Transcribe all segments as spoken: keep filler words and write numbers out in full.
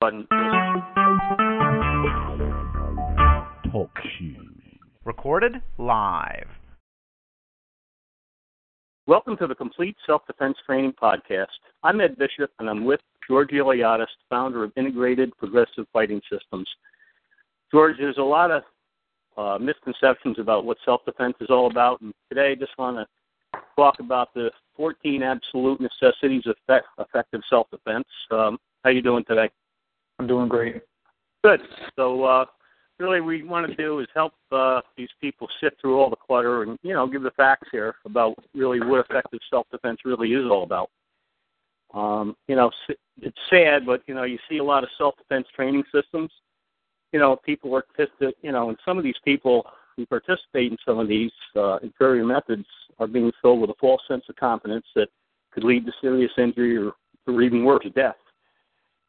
Button. Talk recorded live. Welcome to the Complete Self-Defense Training Podcast. I'm Ed Bishop, and I'm with George Iliadis, founder of Integrated Progressive Fighting Systems. George, there's a lot of uh, misconceptions about what self-defense is all about, and today I just want to talk about the fourteen absolute necessities of effective self-defense. Um, how are you doing today? I'm doing great. Good. So uh, really what we want to do is help uh, these people sift through all the clutter and, you know, give the facts here about really what effective self-defense really is all about. Um, you know, it's sad, but, you know, you see a lot of self-defense training systems. You know, people are, you know, and some of these people who participate in some of these uh, inferior methods are being filled with a false sense of confidence that could lead to serious injury or, or even worse, death.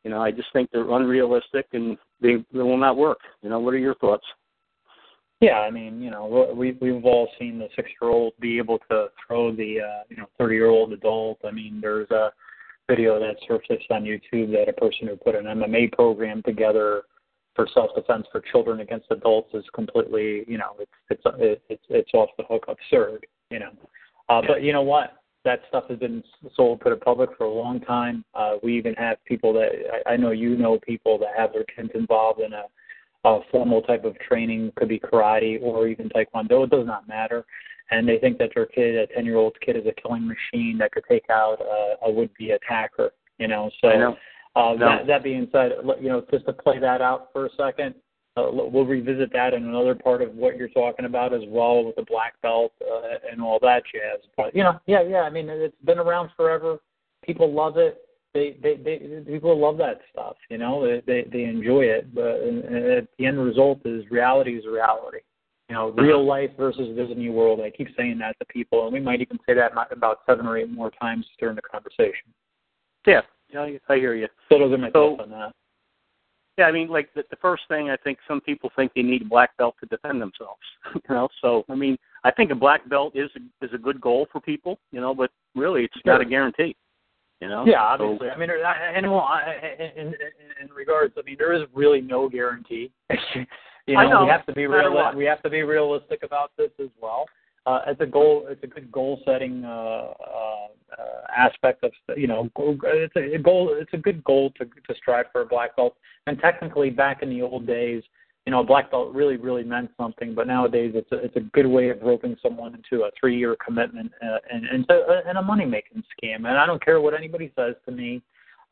You know, I just think they're unrealistic and they, they will not work. You know, what are your thoughts? Yeah, I mean, you know, we, we've all seen the six-year-old be able to throw the, uh, you know, thirty-year-old adult. I mean, there's a video that surfaced on YouTube that a person who put an M M A program together for self-defense for children against adults is completely, you know, it's it's it's, it's, it's off the hook absurd, you know. Uh, but you know what? That stuff has been sold to the public for a long time. Uh, we even have people that I, I know you know people that have their kids involved in a, a formal type of training, could be karate or even taekwondo. It does not matter. And they think that their kid, a ten-year-old kid, is a killing machine that could take out a, a would-be attacker, you know. So know. Uh, no. that, that being said, you know, just to play that out for a second, uh, we'll revisit that in another part of what you're talking about as well with the black belt uh, and all that jazz. But, you know, yeah, yeah, I mean, it's been around forever. People love it. They, they, they people love that stuff, you know. They, they, they enjoy it. But and the end result is reality is reality. You know, real life versus Disney World. I keep saying that to people, and we might even say that about seven or eight more times during the conversation. Yeah, I hear you. So those are my thoughts on that. Yeah, I mean, like the, the first thing, I think some people think they need a black belt to defend themselves. You know, so I mean, I think a black belt is a, is a good goal for people. You know, but really, it's not a guarantee. You know. Yeah, obviously. So, I mean, and well, in, in, in regards, I mean, there is really no guarantee. You know, know, we have to be real. We have to be realistic about this as well. Uh, it's a goal. It's a good goal-setting uh, uh, aspect of, you know, it's a goal. It's a good goal to to strive for a black belt. And technically, back in the old days, you know, a black belt really, really meant something. But nowadays, it's a, it's a good way of roping someone into a three-year commitment uh, and and, to, uh, and a money-making scheme. And I don't care what anybody says to me.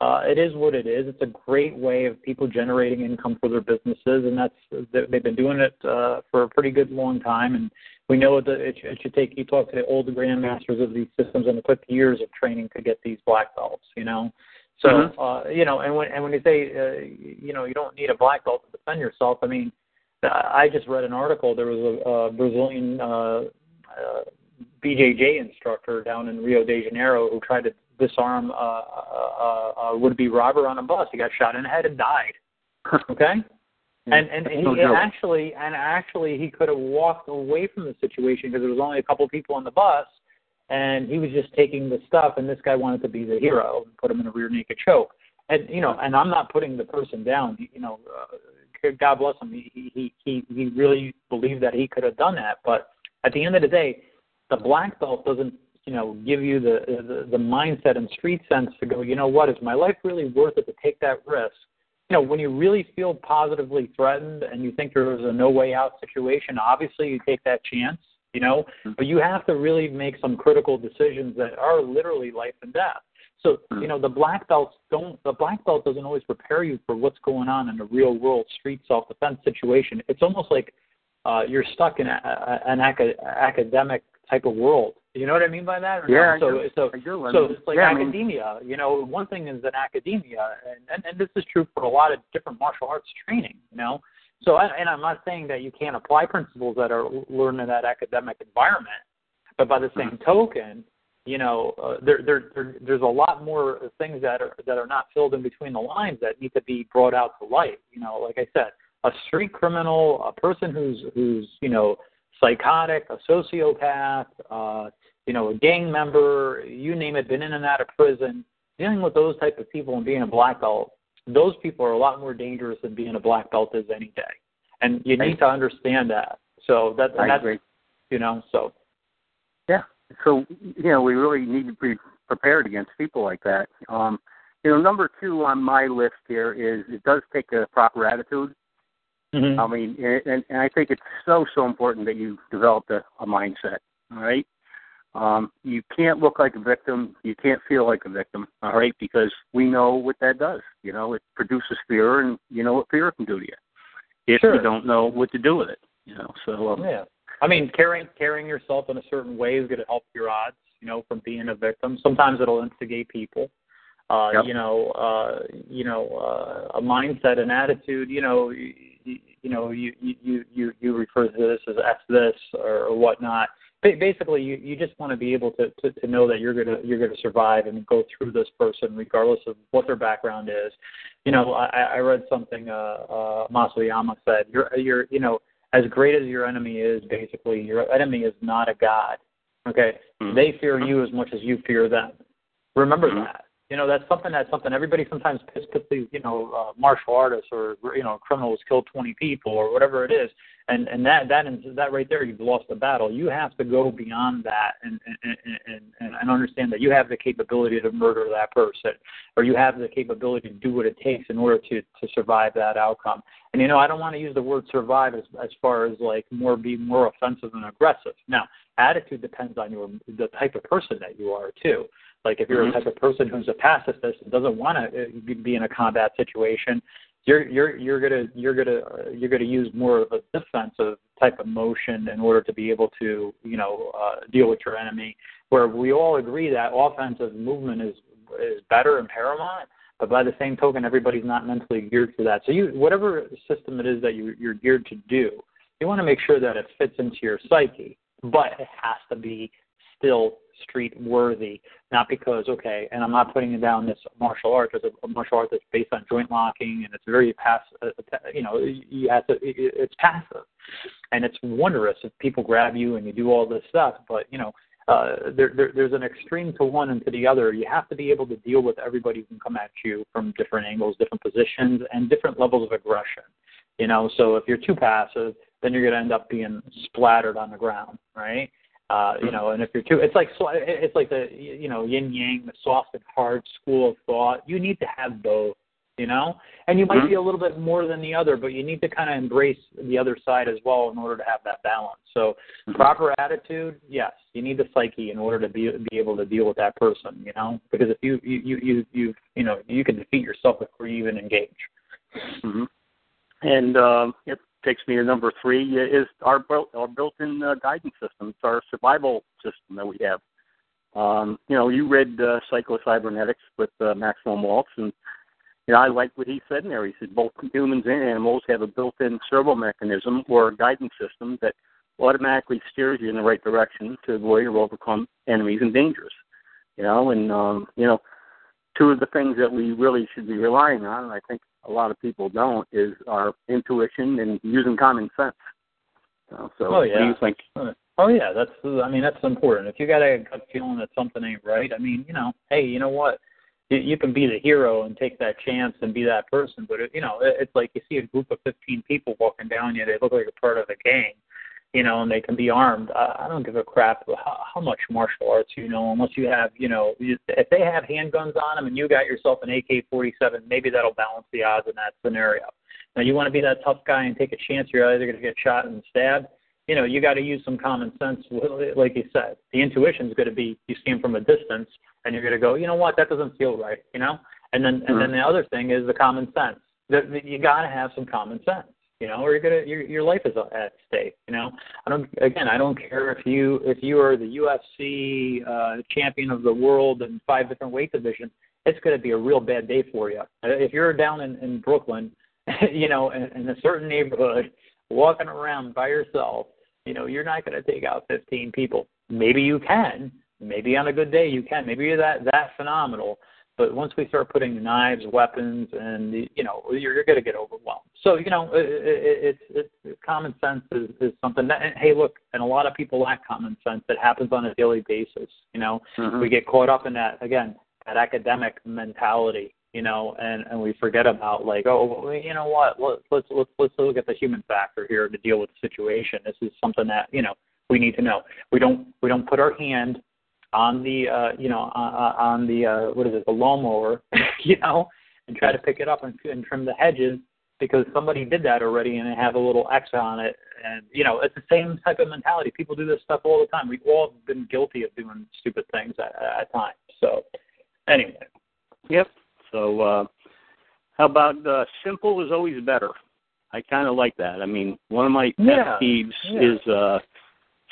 Uh, it is what it is. It's a great way of people generating income for their businesses, and that's they've been doing it uh, for a pretty good long time. And we know that it, it should take. You talk to the old grandmasters of these systems, and it took years of training to get these black belts. You know, so mm-hmm. uh, you know, and when and when you say uh, you know you don't need a black belt to defend yourself, I mean, I just read an article. There was a, a Brazilian uh, uh, B J J instructor down in Rio de Janeiro who tried to disarm a uh, uh, uh, would-be robber on a bus. He got shot in the head and died. Okay, and and, and, he, and actually and actually he could have walked away from the situation because there was only a couple people on the bus, and he was just taking the stuff. And this guy wanted to be the hero and put him in a rear naked choke. And you know, and I'm not putting the person down. You know, uh, God bless him. He he he he really believed that he could have done that. But at the end of the day, the black belt doesn't, you know, give you the, the the mindset and street sense to go, you know what, is my life really worth it to take that risk? You know, when you really feel positively threatened and you think there's a no way out situation, obviously you take that chance, you know, mm-hmm. but you have to really make some critical decisions that are literally life and death. So, mm-hmm. you know, the black belts don't, the black belt doesn't always prepare you for what's going on in the real world street self-defense situation. It's almost like uh, you're stuck in a, a, an ac- academic type of world. You know what I mean by that? Or yeah. No? So, so, so it's like yeah, academia. I mean, you know, one thing is that academia, and, and, and this is true for a lot of different martial arts training, you know. So, and I'm not saying that you can't apply principles that are learned in that academic environment, but by the same mm-hmm. token, you know, uh, there, there, there, there's a lot more things that are that are not filled in between the lines that need to be brought out to light. You know, like I said, a street criminal, a person who's who's you know psychotic, a sociopath. Uh, you know, a gang member, you name it, been in and out of prison, dealing with those type of people and being a black belt those people are a lot more dangerous than being a black belt is any day. And you need to understand that. So that, and that's, you know, so. Yeah. So, you know, we really need to be prepared against people like that. Um, you know, number two on my list here is it does take a proper attitude. Mm-hmm. I mean, and, and I think it's so, so important that you develop a, a mindset, all right? Um, you can't look like a victim. You can't feel like a victim, all right, because we know what that does. You know, it produces fear, and you know what fear can do to you. If sure. you don't know what to do with it, you know. So um, yeah, I mean, carrying carrying yourself in a certain way is going to help your odds, you know, from being a victim. Sometimes it'll instigate people, uh, yep. you know, uh, you know, uh, a mindset, an attitude, you know, you, you know, you you you you refer to this as F this or whatnot. Basically, you, you just want to be able to, to, to know that you're gonna you're gonna survive and go through this person regardless of what their background is. You know, I, I read something uh, uh, Masayama said. You're you're you know, as great as your enemy is, basically your enemy is not a god. Okay, mm-hmm. They fear you as much as you fear them. Remember mm-hmm. that. You know, that's something that's something everybody sometimes puts these, you know, uh, martial artists or, you know, criminals kill twenty people or whatever it is. And and that that that right there, you've lost the battle. You have to go beyond that and and, and, and and understand that you have the capability to murder that person, or you have the capability to do what it takes in order to, to survive that outcome. And, you know, I don't want to use the word survive as, as far as like more be more offensive and aggressive. Now, attitude depends on your the type of person that you are, too. Like if you're mm-hmm. the type of person who's a pacifist and doesn't want to be in a combat situation, You're you're you're gonna you're gonna uh, you're gonna use more of a defensive type of motion in order to be able to, you know, uh, deal with your enemy. Where we all agree that offensive movement is is better and paramount, but by the same token, everybody's not mentally geared for that. So you whatever system it is that you, you're geared to do, you want to make sure that it fits into your psyche, but it has to be still street worthy, not because, okay, and I'm not putting it down this martial art, because a martial art that's based on joint locking and it's very passive, you know, you have to, it's passive. And it's wondrous if people grab you and you do all this stuff, but, you know, uh, there, there, there's an extreme to one and to the other. You have to be able to deal with everybody who can come at you from different angles, different positions, and different levels of aggression, you know. So if you're too passive, then you're going to end up being splattered on the ground, right? Uh, you know, and if you're too, it's like it's like the, you know, yin yang, the soft and hard school of thought. You need to have both, you know, and you might mm-hmm. be a little bit more than the other, but you need to kind of embrace the other side as well in order to have that balance. So mm-hmm. proper attitude, yes, you need the psyche in order to be be able to deal with that person, you know, because if you you you you you, you know, you can defeat yourself before you even engage. Mm-hmm. And um, it takes me to number three is our, our built-in uh, guidance system. It's our survival system that we have. Um, you know, you read uh, Psycho-Cybernetics with uh, Maxwell Maltz, and you know I like what he said in there. He said both humans and animals have a built-in servo mechanism or a guidance system that automatically steers you in the right direction to avoid or overcome enemies and dangers. You know, and um, you know, two of the things that we really should be relying on, and I think a lot of people don't, is our intuition and using common sense. Uh, so oh, yeah. What do you think? Oh, yeah. That's, I mean, that's important. If you got a gut feeling that something ain't right, I mean, you know, hey, you know what? You, you can be the hero and take that chance and be that person. But, it, you know, it, it's like you see a group of fifteen people walking down you. They look like a part of a gang, you know, and they can be armed. I, I don't give a crap how, how much martial arts you know, unless you have, you know, if they have handguns on them and you got yourself an A K forty-seven, maybe that'll balance the odds in that scenario. Now, you want to be that tough guy and take a chance, you're either going to get shot and stabbed. You know, you got to use some common sense, like you said. The intuition is going to be you see them from a distance, and you're going to go, you know what, that doesn't feel right, you know? And then mm-hmm. and then the other thing is the common sense. The, you got to have some common sense. You know, or you're gonna, your your life is at stake. You know, I don't. Again, I don't care if you if you are the U F C uh, champion of the world in five different weight divisions. It's going to be a real bad day for you if you're down in, in Brooklyn, you know, in, in a certain neighborhood, walking around by yourself. You know, you're not going to take out fifteen people. Maybe you can. Maybe on a good day you can. Maybe you're that that phenomenal. But once we start putting knives, weapons, and, you know, you're, you're going to get overwhelmed. So, you know, it, it, it, it, common sense is, is something that, and, hey, look, and a lot of people lack common sense. It happens on a daily basis, you know. Mm-hmm. We get caught up in that, again, that academic mentality, you know, and, and we forget about like, oh, you know what, let's, let's, let's, let's look at the human factor here to deal with the situation. This is something that, you know, we need to know. We don't, we don't put our hand on the, uh, you know, uh, on the, uh, what is it, the lawnmower, you know, and try to pick it up and, and trim the hedges because somebody did that already and it had a little X on it. And, you know, it's the same type of mentality. People do this stuff all the time. We've all been guilty of doing stupid things at, at times. So anyway. Yep. So uh, how about uh, simple is always better? I kind of like that. I mean, one of my pet yeah. peeves yeah. is uh,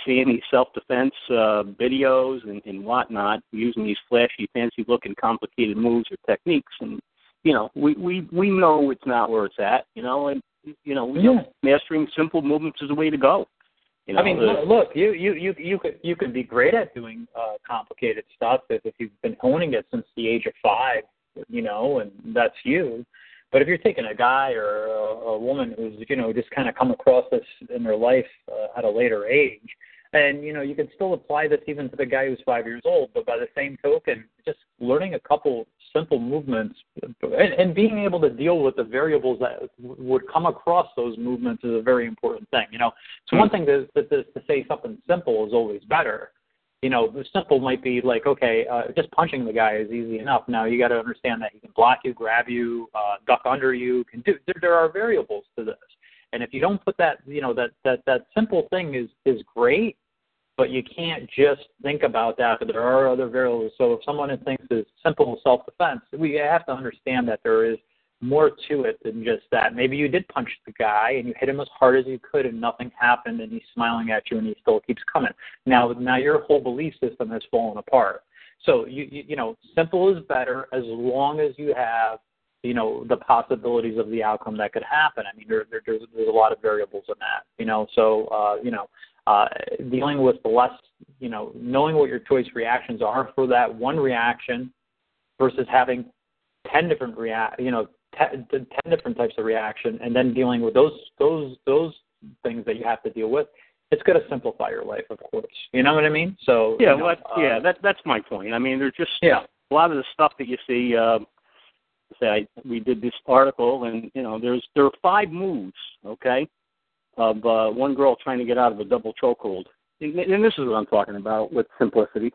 seeing these self-defense uh, videos and, and whatnot, using these flashy, fancy-looking, complicated moves or techniques. And, you know, we, we, we know it's not where it's at, you know, and, you know, we yeah. know mastering simple movements is the way to go. You know, I mean, uh, look, you, you, you, you could you could be great at doing uh, complicated stuff if, if you've been honing it since the age of five. You know, and that's you. But if you're taking a guy or a, a woman who's, you know, just kind of come across this in their life uh, at a later age, and, you know, you can still apply this even to the guy who's five years old, but by the same token, just learning a couple simple movements and, and being able to deal with the variables that w- would come across those movements is a very important thing. You know, it's one thing to, to, to say something simple is always better. You know, the simple might be like, okay, uh, just punching the guy is easy enough. Now you got to understand that he can block you, grab you, uh, duck under you. Can do. There, there are variables to this, and if you don't put that, you know, that that, that simple thing is, is great, but you can't just think about that. But there are other variables. So if someone thinks it's simple self-defense, we have to understand that there is more to it than just that. Maybe you did punch the guy and you hit him as hard as you could and nothing happened and he's smiling at you and he still keeps coming. Now, now your whole belief system has fallen apart. So, you, you, you know, simple is better as long as you have, you know, the possibilities of the outcome that could happen. I mean, there, there, there's, there's a lot of variables in that, you know. So, uh, you know, uh, dealing with the less, you know, knowing what your choice reactions are for that one reaction versus having ten different react, you know, ten different types of reaction, and then dealing with those those those things that you have to deal with, it's going to simplify your life, of course. You know what I mean? So yeah, you know, well, uh, yeah, that that's my point. I mean, there's just yeah. a lot of the stuff that you see. Uh, say I, we did this article, and you know, there's there are five moves, okay, of uh, one girl trying to get out of a double chokehold, and, and this is what I'm talking about with simplicity.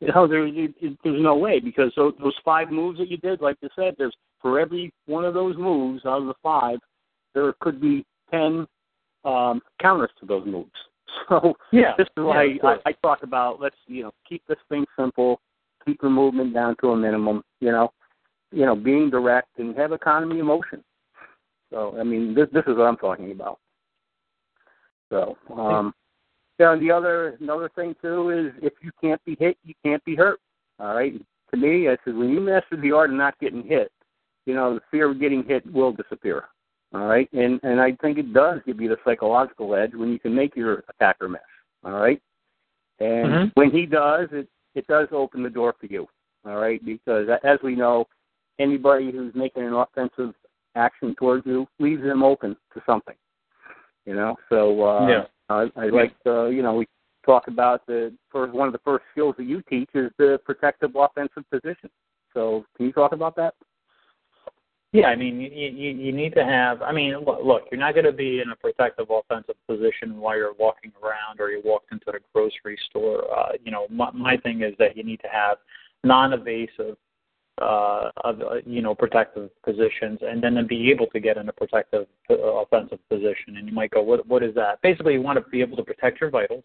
You know, there, you, there's no way, because those, those five moves that you did, like you said, there's for every one of those moves out of the five, there could be ten um, counters to those moves. So yeah, this is yeah, why I, I talk about, let's, you know, keep this thing simple, keep the movement down to a minimum, you know, you know, being direct and have economy of motion. So, I mean, this this is what I'm talking about. So, um yeah, and the other another thing too is if you can't be hit, you can't be hurt. All right. To me, I said when you master the art of not getting hit, you know, the fear of getting hit will disappear. All right. And and I think it does give you the psychological edge when you can make your attacker miss. All right. And mm-hmm. when he does, it, it does open the door for you. All right. Because as we know, anybody who's making an offensive action towards you leaves them open to something. You know, so uh, yeah. I, I like, uh, you know, we talk about the first, one of the first skills that you teach is the protective offensive position. So can you talk about that? Yeah, I mean, you, you, you need to have, I mean, look, look you're not going to be in a protective offensive position while you're walking around or you walked into the grocery store. Uh, you know, my, my thing is that you need to have non-evasive, uh, of, you know, protective positions, and then to be able to get in a protective uh, offensive position. And you might go, what what is that? Basically, you want to be able to protect your vitals,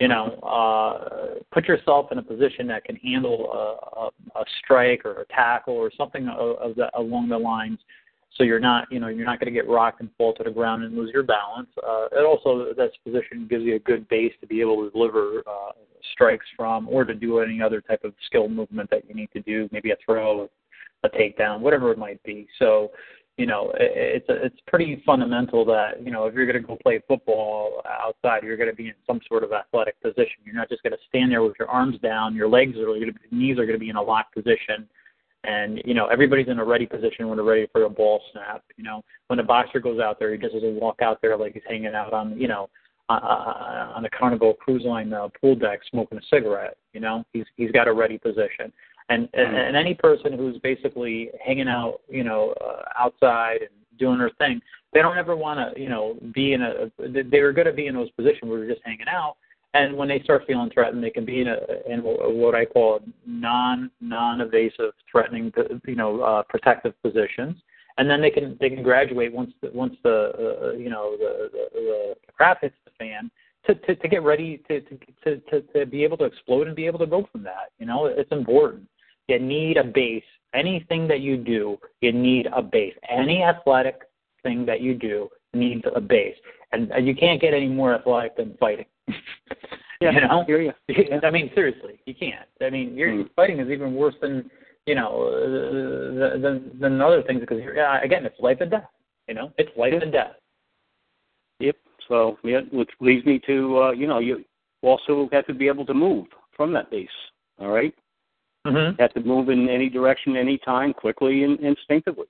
you know, uh, put yourself in a position that can handle a, a, a strike or a tackle or something of, of the, along the lines. So you're not, you know, you're not going to get rocked and fall to the ground and lose your balance. Uh, it also, this position gives you a good base to be able to deliver uh, strikes from, or to do any other type of skill movement that you need to do, maybe a throw, a takedown, whatever it might be. So, you know, it, it's a, it's pretty fundamental that, you know, if you're going to go play football outside, you're going to be in some sort of athletic position. You're not just going to stand there with your arms down. Your legs are going to be, knees are going to be in a locked position. And, you know, everybody's in a ready position when they're ready for a ball snap. You know, when a boxer goes out there, he just doesn't walk out there like he's hanging out on, you know, uh, on a Carnival Cruise Line uh, pool deck smoking a cigarette. You know, he's he's got a ready position. And and, and any person who's basically hanging out, you know, uh, outside and doing their thing, they don't ever want to, you know, be in a. They're going to be in those positions where they're just hanging out. And when they start feeling threatened, they can be in, a, in what I call non non evasive, threatening, you know, uh, protective positions. And then they can they can graduate once the, once the uh, you know the, the, the crap hits the fan. To, to, to get ready to to, to to be able to explode and be able to go from that. You know, it's important. You need a base. Anything that you do, you need a base. Any athletic thing that you do needs a base. And, and you can't get any more athletic than fighting. Yeah, you know? I hear you. Yeah. I mean, seriously, you can't. I mean, you're, mm. fighting is even worse than, you know, uh, than, than other things because, you're, uh, again, it's life and death. You know, it's life yeah. and death. Yep. So, yeah, which leads me to, uh, you know, you also have to be able to move from that base, all right? Mm-hmm. You have to move in any direction, any time, quickly and instinctively.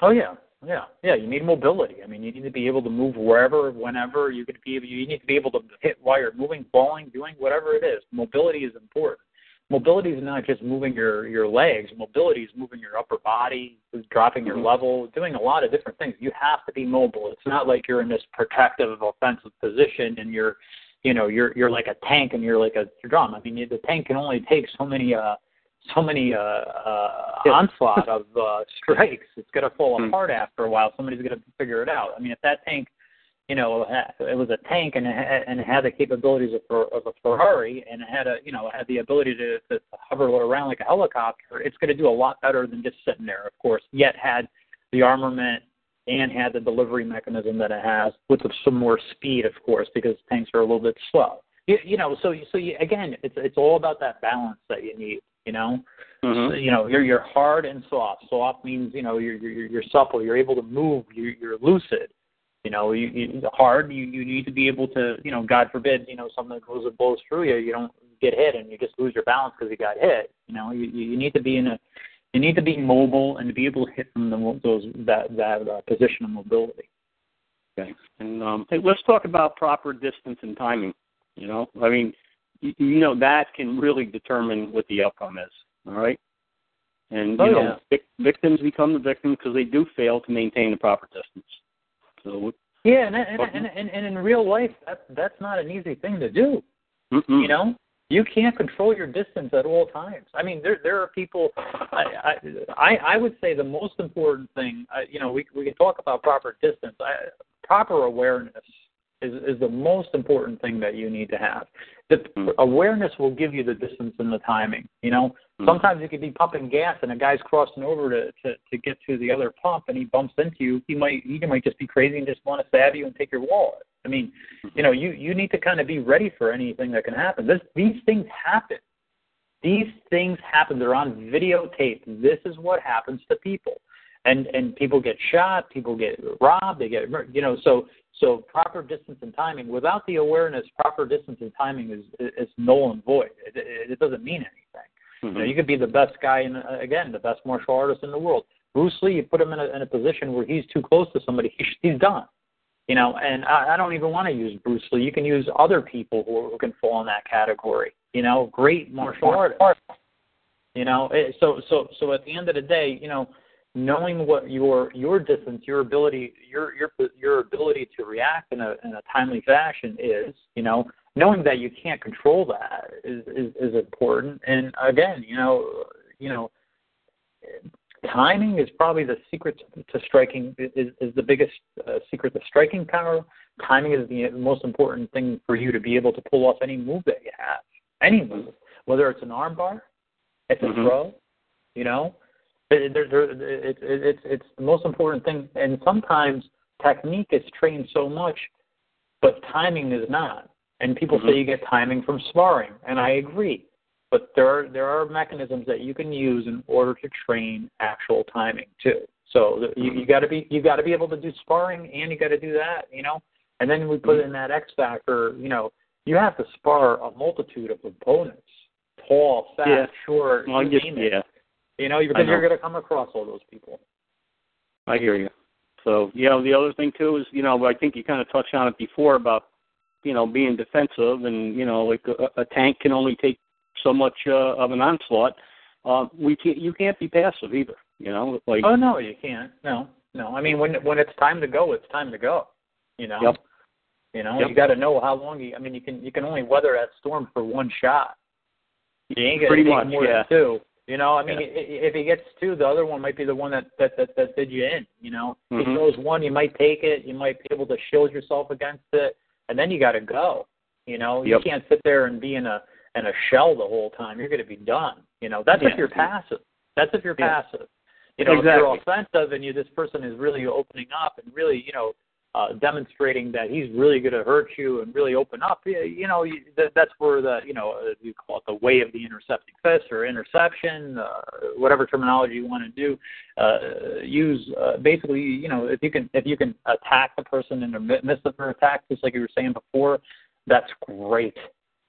Oh, yeah, yeah, yeah. You need mobility. I mean, you need to be able to move wherever, whenever. You, could be, you need to be able to hit while you're moving, falling, doing whatever it is. Mobility is important. Mobility is not just moving your, your legs. Mobility is moving your upper body, dropping your level, doing a lot of different things. You have to be mobile. It's not like you're in this protective, offensive position and you're, you know, you're you're like a tank and you're like a drum. I mean, you, the tank can only take so many uh, so many uh, uh, onslaught of uh, strikes. It's going to fall apart after a while. Somebody's going to figure it out. I mean, if that tank, you know, it was a tank and and had the capabilities of, of a Ferrari and had a, you know, had the ability to, to hover around like a helicopter, it's going to do a lot better than just sitting there, of course, yet had the armament and had the delivery mechanism that it has with some more speed, of course, because tanks are a little bit slow. You, you know, so so you, again, it's it's all about that balance that you need, you know. Mm-hmm. So, you know, you're you're hard and soft. Soft means, you know, you're you're, you're supple, you're able to move, you're, you're lucid. You know, you, you, hard, you, you need to be able to, you know, God forbid, you know, something that goes and blows through you, you don't get hit and you just lose your balance because you got hit. You know, you, you need to be in a, you need to be mobile and to be able to hit from the, those that, that uh, position of mobility. Okay. And um, hey, let's talk about proper distance and timing, you know. I mean, you, you know, that can really determine what the outcome is, all right? And, oh, you know, yeah. victims become the victims because they do fail to maintain the proper distance. So, yeah, and and, and and and in real life, that that's not an easy thing to do. Mm-mm. You know, you can't control your distance at all times. I mean, there there are people. I I, I would say the most important thing. Uh, you know, we we can talk about proper distance. I, proper awareness is is the most important thing that you need to have. The mm. awareness will give you the distance and the timing. You know, mm. sometimes you could be pumping gas and a guy's crossing over to, to, to get to the other pump and he bumps into you. He might he might just be crazy and just want to stab you and take your wallet. I mean, you know, you, you need to kind of be ready for anything that can happen. This, these things happen. These things happen. They're on videotape. This is what happens to people. And and people get shot, people get robbed, they get, you know, so so proper distance and timing. Without the awareness, proper distance and timing is is null and void. It, it, it doesn't mean anything. Mm-hmm. You know, you could be the best guy, in, again, the best martial artist in the world. Bruce Lee, you put him in a, in a position where he's too close to somebody, he, he's done. You know, and I, I don't even want to use Bruce Lee. You can use other people who, who can fall in that category. You know, great martial artists. You know, it, so so so at the end of the day, you know, knowing what your your distance, your ability, your your your ability to react in a in a timely fashion is, you know, knowing that you can't control that is, is, is important. And again, you know, you know, timing is probably the secret to striking. Is is the biggest uh, secret to striking power. Timing is the most important thing for you to be able to pull off any move that you have, any move, whether it's an armbar, it's a throw, you know. It, it, it, it, it, it's the most important thing, and sometimes technique is trained so much, but timing is not. And people mm-hmm. say you get timing from sparring, and I agree. But there are, there are mechanisms that you can use in order to train actual timing too. So mm-hmm. you, you got to be you got to be able to do sparring, and you got to do that, you know. And then we put mm-hmm. in that X factor, you know. You have to spar a multitude of opponents, tall, fat, yeah. short, well, you name it. Yeah. You know, because you're going to come across all those people. I hear you. So, you know, the other thing, too, is, you know, I think you kind of touched on it before about, you know, being defensive and, you know, like a, a tank can only take so much uh, of an onslaught. uh, we can't. You can't be passive either. You know, like oh no, you can't. No, no. I mean, when when it's time to go, it's time to go. You know, yep. you know, yep. you got to know how long. You, I mean, you can you can only weather that storm for one shot. You ain't gonna take more yeah. than two. You know, I mean, yeah. if he gets two, the other one might be the one that that, that, that did you in, you know. Mm-hmm. If he throws one, you might take it. You might be able to shield yourself against it, and then you got to go, you know. Yep. You can't sit there and be in a in a shell the whole time. You're going to be done, you know. That's yeah. if you're passive. That's if you're yeah. passive. You know, exactly. if you're offensive and you, this person is really opening up and really, you know, uh, demonstrating that he's really going to hurt you and really open up, you, you know, you, that, that's where the, you know, uh, you call it the way of the intercepting fist or interception, uh, whatever terminology you want to do, uh, use uh, basically, you know, if you can if you can attack the person in the midst of their attack, just like you were saying before, that's great.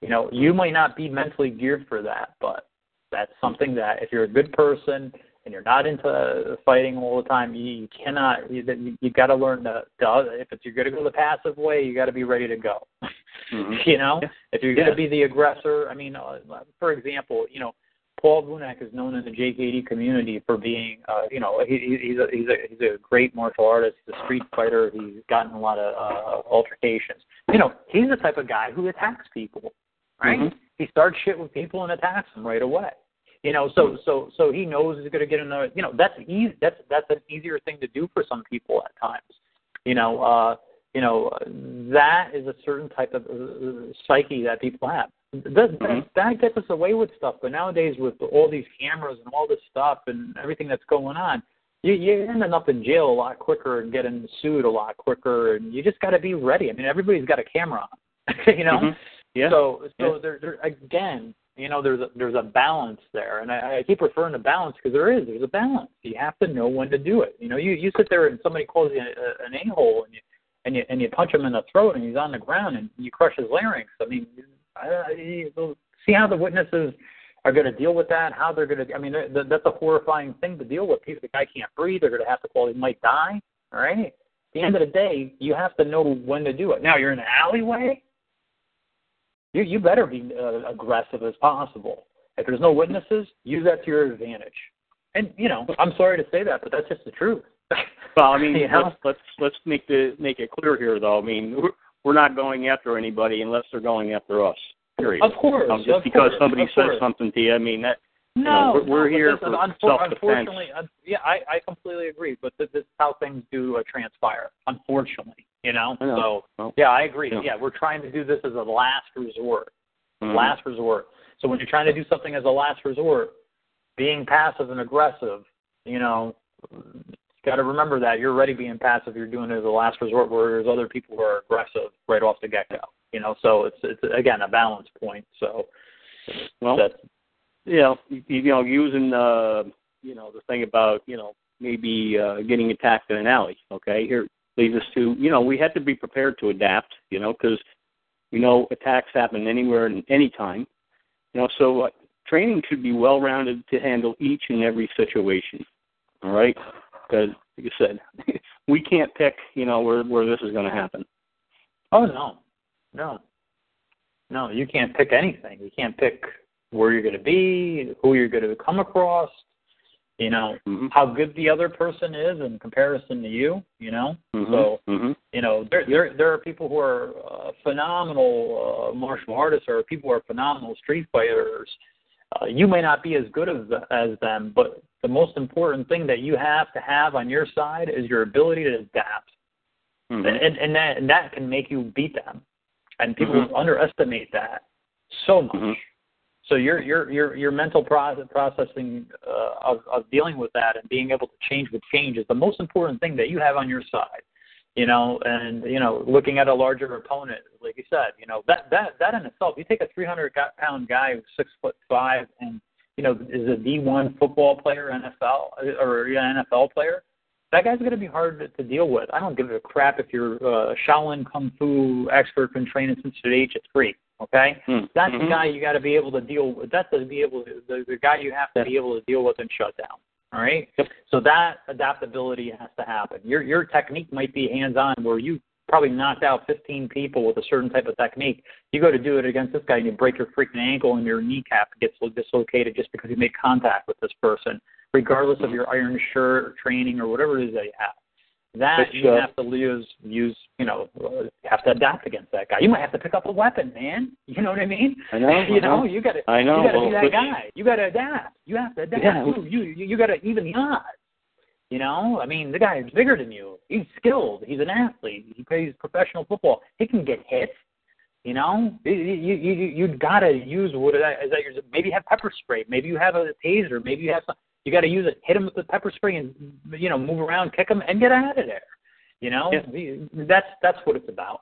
You know, you might not be mentally geared for that, but that's something that if you're a good person and you're not into fighting all the time, you cannot, you, you got to learn to, to, if it's, you're going to go the passive way, you got to be ready to go. Mm-hmm. You know, yeah. if you're yeah. going to be the aggressor, I mean, uh, for example, you know, Paul Bunak is known in the J K D community for being, uh, you know, he, he's, a, he's, a, he's a great martial artist, he's a street fighter, he's gotten a lot of uh, altercations. You know, he's the type of guy who attacks people, right? Mm-hmm. He starts shit with people and attacks them right away. You know, so so so he knows he's going to get another. You know, that's easy. That's that's an easier thing to do for some people at times. You know, uh, you know that is a certain type of uh, psyche that people have. That, that, that gets us away with stuff. But nowadays, with all these cameras and all this stuff and everything that's going on, you, you end up in jail a lot quicker and getting sued a lot quicker. And you just got to be ready. I mean, everybody's got a camera on. You know, mm-hmm. yeah. So so yeah. There, there again. You know, there's a, there's a balance there, and I, I keep referring to balance because there is. There's a balance. You have to know when to do it. You know, you, you sit there and somebody calls you a, a, an a-hole, and you, and you and you punch him in the throat, and he's on the ground, and you crush his larynx. I mean, I, I, see how the witnesses are going to deal with that, how they're going to – I mean, that's a horrifying thing to deal with. People, the guy can't breathe. They're going to have to call. He might die, all right? At the end of the day, you have to know when to do it. Now, you're in an alleyway. You you better be uh, aggressive as possible. If there's no witnesses, use that to your advantage. And you know, I'm sorry to say that, but that's just the truth. Well, I mean, you know? let's, let's let's make the make it clear here, though. I mean, we're, we're not going after anybody unless they're going after us. Period. Of course. Um, just of because course, somebody says course. something to you, I mean that. No, you know, we're, we're no, here for unfor- self-defense. Unfortunately, uh, yeah, I, I completely agree. But this, this is how things do uh, transpire. Unfortunately. You know? know, so well, yeah, I agree. Yeah. yeah, we're trying to do this as a last resort, mm-hmm. last resort. So when you're trying to do something as a last resort, being passive and aggressive, you know, you got to remember that you're already being passive. You're doing it as a last resort, where there's other people who are aggressive right off the get go. You know, so it's it's again a balance point. So, well, that's, you know, you, you know, using uh, you know, the thing about you know maybe uh, getting attacked in an alley. Okay, here. Leads us to, you know, we had to be prepared to adapt, you know, because, you know, attacks happen anywhere and any time. You know, so uh, training should be well-rounded to handle each and every situation, all right? Because, like I said, we can't pick, you know, where, where this is going to happen. Oh, no. No. No, you can't pick anything. You can't pick where you're going to be, who you're going to come across, you know, mm-hmm. how good the other person is in comparison to you, you know. Mm-hmm. So, mm-hmm. you know, there, there there are people who are uh, phenomenal uh, martial artists or people who are phenomenal street fighters. Uh, you may not be as good as, as them, but the most important thing that you have to have on your side is your ability to adapt. Mm-hmm. And, and, and, that, and that can make you beat them. And people mm-hmm. underestimate that so much. Mm-hmm. So your your your your mental process, processing uh, of, of dealing with that and being able to change with change is the most important thing that you have on your side, you know. And you know, looking at a larger opponent, like you said, you know that that that in itself. You take a three hundred pound guy who's six foot five and you know is a D one football player, N F L or N F L player. That guy's going to be hard to deal with. I don't give a crap if you're a Shaolin Kung Fu expert been training since the age of three. Okay, mm-hmm. that's the guy you got to be able to deal with. That's to be able to, the, the guy you have to be able to deal with and shut down. All right, yep. So that adaptability has to happen. Your your technique might be hands on, where you probably knocked out fifteen people with a certain type of technique. You go to do it against this guy and you break your freaking ankle and your kneecap gets dislocated just because you made contact with this person, regardless of your iron shirt or training or whatever it is that you have. That but, you uh, have to use, use, you know, have to adapt against that guy. You might have to pick up a weapon, man. You know what I mean? I know. You I know, know, you got to I know. You got to well, be that but, guy. You got to adapt. You have to adapt. Yeah. You, you, you got to even the odds. You know, I mean, the guy is bigger than you. He's skilled. He's an athlete. He plays professional football. He can get hit. You know, you you you got to use what is that? Is that your, maybe you have pepper spray. Maybe you have a taser. Maybe you have some. You got to use it. Hit him with the pepper spray and, you know, move around, kick him, and get out of there. You know, yeah. that's that's what it's about.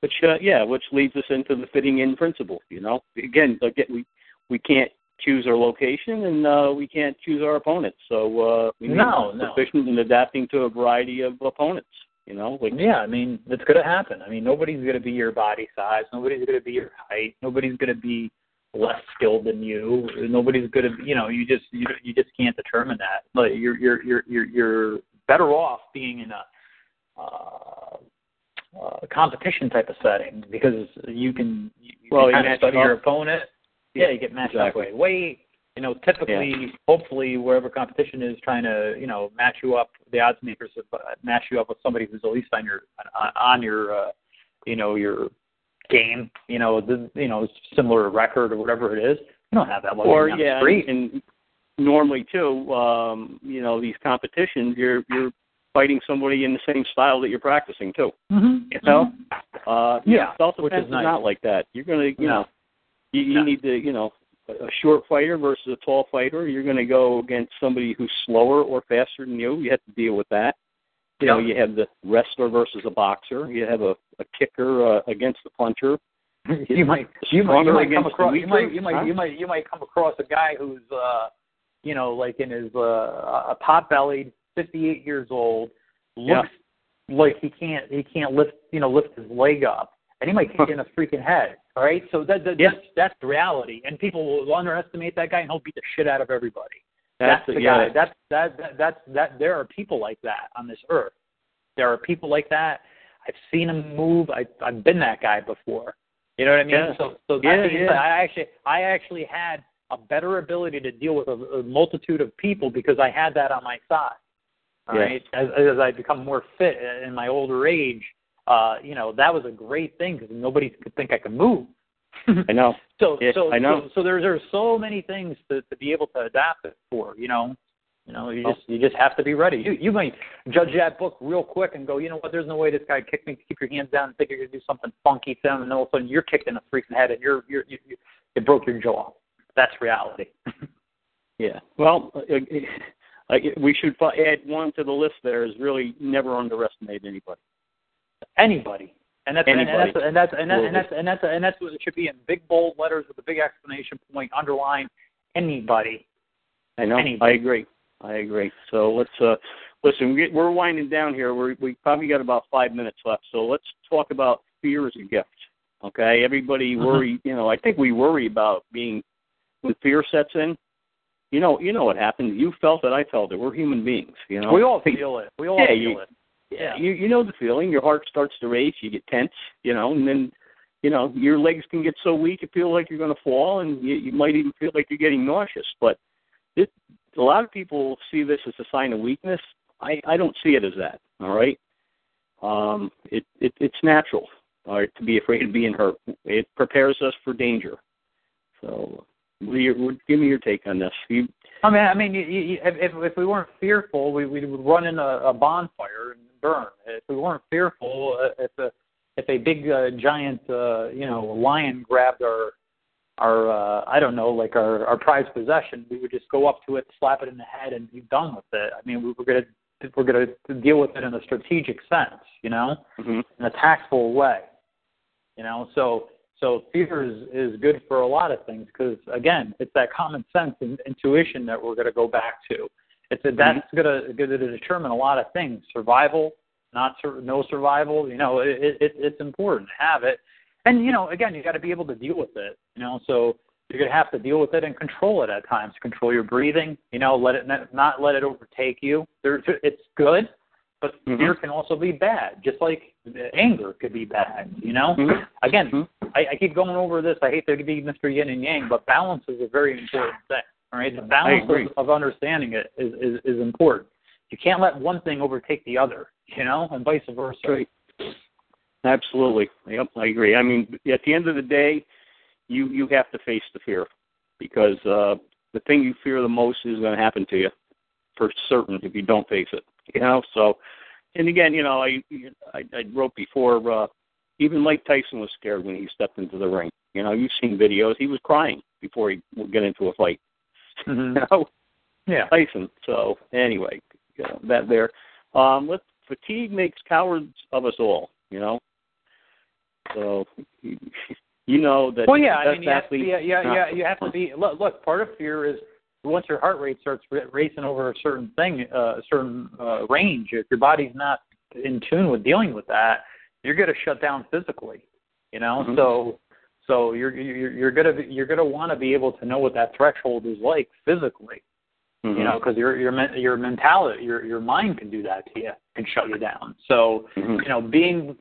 Which uh, yeah, which leads us into the fitting in principle. You know, again, again we we can't choose our location and uh, we can't choose our opponents. So uh, we need no, no. proficient in adapting to a variety of opponents. You know, like yeah, I mean, that's going to happen. I mean, nobody's going to be your body size. Nobody's going to be your height. Nobody's going to be less skilled than you. Nobody's going to, you know, you just you, you just can't determine that. Like you're you're you're you're you're better off being in a uh, uh, competition type of setting because you can you, you well, kind of study your opponent. Yeah, you get matched exactly. up with weight. You know, typically, yeah. hopefully, wherever competition is trying to, you know, match you up, the odds makers uh, match you up with somebody who's at least on your, on your, uh, you know, your game. You know, the, you know, similar record or whatever it is. You don't have that luxury. Or yeah, and normally too, um, you know, these competitions, you're you're fighting somebody in the same style that you're practicing too. Mm-hmm. You know, mm-hmm. uh, yeah, self-defense is, is nice. Not like that. You're gonna, you yeah. know. You, you no. need to, you know, a short fighter versus a tall fighter. You're going to go against somebody who's slower or faster than you. You have to deal with that. You yeah. know, you have the wrestler versus a boxer. You have a, a kicker uh, against the puncher. You, you might, you might, you might come across, you might, you might, huh? you might, you might come across a guy who's, uh, you know, like in his uh, a pot-bellied, fifty-eight years old, looks yeah. like he can't, he can't lift, you know, lift his leg up. And he might kick you in the freaking head, all right? So that, that, yeah. that's, that's the reality. And people will underestimate that guy, and he'll beat the shit out of everybody. That's, that's the yeah. guy. That's, that, that, that's, that, there are people like that on this earth. There are people like that. I've seen them move. I, I've been that guy before. You know what I mean? Yeah. So, so yeah, yeah. I actually I actually had a better ability to deal with a, a multitude of people because I had that on my side, all yeah. right? As, as I become more fit in my older age, Uh, you know, that was a great thing because nobody could think I could move. I know. So, yeah, so, I know. So, so there, there are so many things to, to be able to adapt it for. You know, you know, you oh. just, you just have to be ready. You, you might judge that book real quick and go, you know what? There's no way this guy kicked me. Keep your hands down and think you're gonna do something funky to him, and all of a sudden you're kicked in the freaking head and you're, you're, you, you, it broke your jaw. That's reality. yeah. Well. Uh, we should add one to the list. There is really never underestimate anybody. Anybody, and that's Anybody. and that's and that's and that's and that's and that's, and that's what it should be in big bold letters with a big exclamation point. Underline anybody. I know. Anybody. I agree. I agree. So let's uh, listen. We get, we're winding down here. We we probably got about five minutes left. So let's talk about fear as a gift. Okay, everybody worry. Mm-hmm. You know, I think we worry about being when fear sets in. You know, you know what happened. You felt it. I felt it. We're human beings. You know, we all feel it. We all yeah, feel you, it. Yeah, you you know the feeling. Your heart starts to race. You get tense, you know, and then, you know, your legs can get so weak you feel like you're going to fall, and you, you might even feel like you're getting nauseous. But it, a lot of people see this as a sign of weakness. I, I don't see it as that, all right? Um, it, it it's natural, all right, to be afraid of being hurt. It prepares us for danger. So you, give me your take on this. You, I mean, I mean, you, you, if if we weren't fearful, we, we would run in a, a bonfire and burn. If we weren't fearful, uh, if a if a big uh, giant, uh, you know, lion grabbed our our uh, I don't know, like our, our prized possession, we would just go up to it, slap it in the head, and be done with it. I mean, we were gonna we're gonna deal with it in a strategic sense, you know, mm-hmm. in a tactful way, you know. So so fear is, is good for a lot of things because again, it's that common sense and intuition that we're gonna go back to. It's a, that's mm-hmm. going to determine a lot of things. Survival, not sur- no survival. You know, it, it, it's important to have it. And you know, again, you got to be able to deal with it. You know, so you're going to have to deal with it and control it at times. Control your breathing. You know, let it not let it overtake you. There, it's good, But mm-hmm. fear can also be bad, just like anger could be bad, you know? Mm-hmm. Again, mm-hmm. I, I keep going over this. I hate to be Mister Yin and Yang, but balance is a very important thing, all right? The balance of, of understanding it is, is, is important. You can't let one thing overtake the other, you know, and vice versa. Right. Absolutely. Yep, I agree. I mean, at the end of the day, you, you have to face the fear because uh, the thing you fear the most is going to happen to you for certain if you don't face it. You know, so, and again, you know, I I, I wrote before, uh, even Mike Tyson was scared when he stepped into the ring. You know, you've seen videos. He was crying before he would get into a fight. Mm-hmm. You know? Yeah. Tyson. So, anyway, you know, that there. Um, with fatigue makes cowards of us all, you know. So, you know that. Well, yeah, I mean, you have to be, yeah, yeah, you have to be, look, look, part of fear is, once your heart rate starts racing over a certain thing, uh, a certain uh, range, if your body's not in tune with dealing with that, you're going to shut down physically. You know, mm-hmm. so so you're you're, you're going to you're going to want to be able to know what that threshold is like physically. Mm-hmm. You know, because your your your mentality, your your mind can do that to you, can shut you down. So mm-hmm. you know, being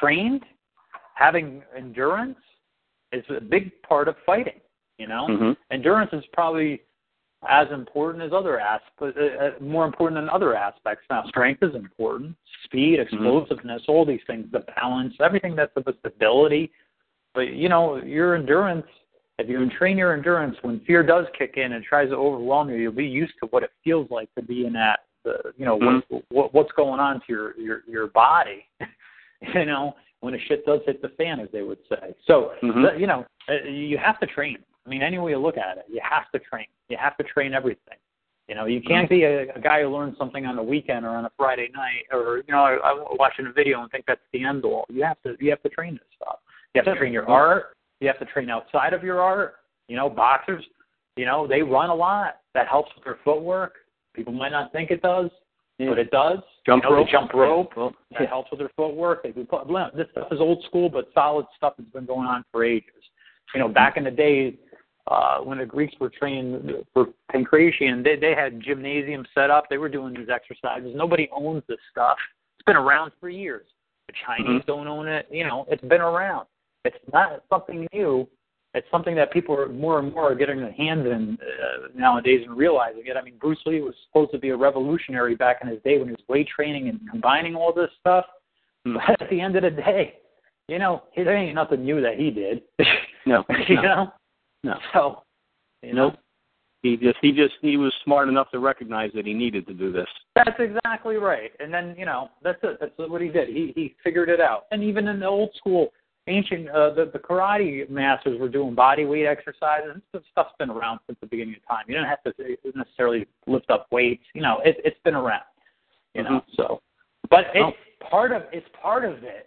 trained, having endurance is a big part of fighting. You know, mm-hmm. endurance is probably as important as other aspects, uh, more important than other aspects. Now, strength is important, speed, explosiveness, mm-hmm. all these things, the balance, everything that's about stability. But, you know, your endurance, if you train your endurance, when fear does kick in and tries to overwhelm you, you'll be used to what it feels like to be in that, the, you know, mm-hmm. what, what, what's going on to your, your, your body, you know, when the shit does hit the fan, as they would say. So, mm-hmm. you know, you have to train. I mean, any way you look at it, you have to train. You have to train everything. You know, you can't be a, a guy who learns something on a weekend or on a Friday night, or you know, I, I'm watching a video and think that's the end all. You have to, you have to train this stuff. You have to train your art. You have to train outside of your art. You know, boxers, you know, they run a lot. That helps with their footwork. People might not think it does, yeah. but it does. Jump you know, rope, jump rope. Well, that yeah. helps with their footwork. They do, this stuff is old school, but solid stuff that's been going on for ages. You know, back in the days. Uh, when the Greeks were trained for Pancratian, they, they had gymnasiums set up. They were doing these exercises. Nobody owns this stuff. It's been around for years. The Chinese mm-hmm. don't own it. You know, it's been around. It's not something new. It's something that people are more and more are getting their hands in uh, nowadays and realizing it. I mean, Bruce Lee was supposed to be a revolutionary back in his day when he was weight training and combining all this stuff. Mm-hmm. But at the end of the day, you know, there ain't nothing new that he did. No. you no. know? No. So, you know, nope. he just he just he was smart enough to recognize that he needed to do this. That's exactly right. And then, you know, that's it. That's what he did. He he figured it out. And even in the old school, ancient, uh, the, the karate masters were doing body weight exercises. This stuff's been around since the beginning of time. You don't have to necessarily lift up weights. You know, it, it's been around. You know, mm-hmm. so, but oh. it's part of it's part of it.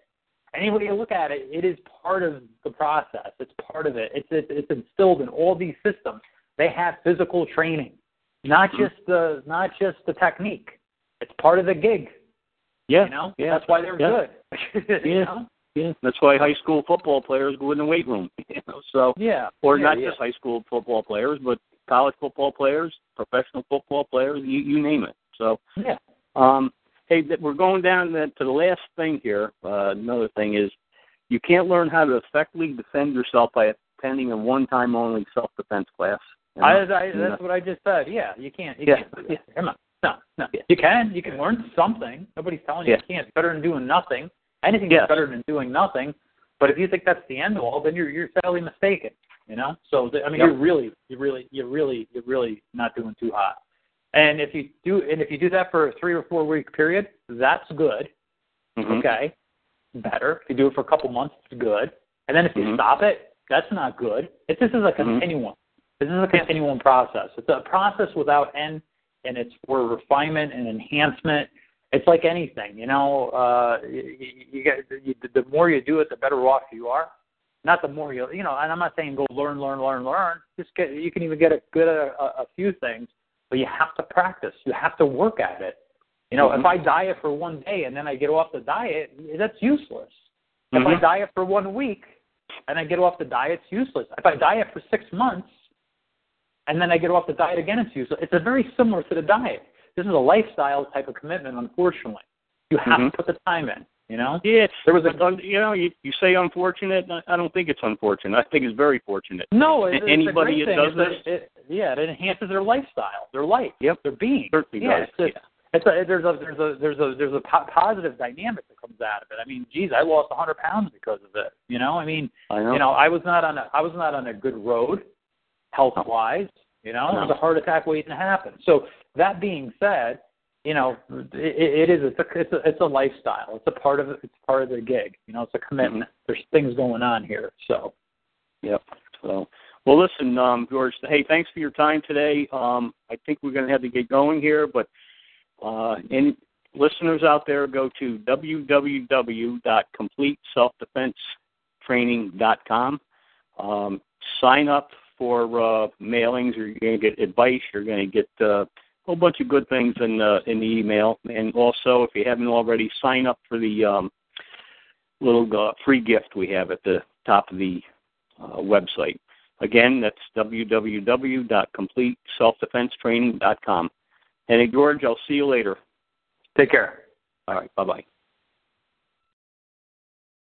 Any way you look at it, it is part of the process. It's part of it. It's it's, it's instilled in all these systems. They have physical training, not mm-hmm. just the not just the technique. It's part of the gig. Yeah, you know yeah. that's why they're yeah. good. yeah. You know? yeah, that's why high school football players go in the weight room. You know, so yeah, or yeah, not yeah. just high school football players, but college football players, professional football players, you, you name it. So yeah. Um, Hey, we're going down to the last thing here. Uh, another thing is you can't learn how to effectively defend yourself by attending a one-time only self-defense class. You know? I, I, that's what I just said. Yeah, you can't. You yeah. can't. Yeah. Come on. No, no. Yeah. You can. You can learn something. Nobody's telling you yeah. you can't. It's better than doing nothing. Anything yes. is better than doing nothing. But if you think that's the end all, then you're you're sadly mistaken. You know. So I mean, yep. you're really, you really, you really, you're really not doing too hot. And if you do, and if you do that for a three or four week period, that's good. Mm-hmm. Okay, better. If you do it for a couple months, it's good. And then if you mm-hmm. stop it, that's not good. If this is a continuum. Mm-hmm. This is a continuum process. It's a process without end, and it's for refinement and enhancement. It's like anything, you know. Uh, you, you get, you, the more you do it, the better off you are. Not the more you, you know. And I'm not saying go learn, learn, learn, learn. Just get. You can even get a, good at a, a few things. But you have to practice. You have to work at it. You know, mm-hmm. if I diet for one day and then I get off the diet, that's useless. Mm-hmm. If I diet for one week and I get off the diet, it's useless. If I diet for six months and then I get off the diet again, it's useless. It's a very similar to the diet. This is a lifestyle type of commitment, unfortunately. You have mm-hmm. to put the time in, you know? Yeah. There was a, you know, you, you say unfortunate. I don't think it's unfortunate. I think it's very fortunate. No, it, it's anybody a great thing. That does this, it, yeah, it enhances their lifestyle, their life, yep. their being. Certainly yeah, does. It's a, yeah. It's a, there's a there's a there's a there's a po- positive dynamic that comes out of it. I mean, geez, I lost one hundred pounds because of it. You know, I mean, I know. you know, I was not on a I was not on a good road, health wise. You know, no. It was a heart attack waiting to happen. So that being said, you know, it, it is it's a, it's a it's a lifestyle. It's a part of it's part of the gig. You know, it's a commitment. Mm-hmm. There's things going on here. So, yep. So. Well, listen, um, George. Hey, thanks for your time today. Um, I think we're going to have to get going here, but. Uh, and listeners out there, go to w w w dot complete self defense training dot com. Um, sign up for uh, mailings. You're going to get advice. You're going to get uh, a whole bunch of good things in the, in the email. And also, if you haven't already, sign up for the um, little uh, free gift we have at the top of the uh, website. Again, that's w w w dot complete self defense training dot com. And George, I'll see you later. Take care. All right. Bye-bye.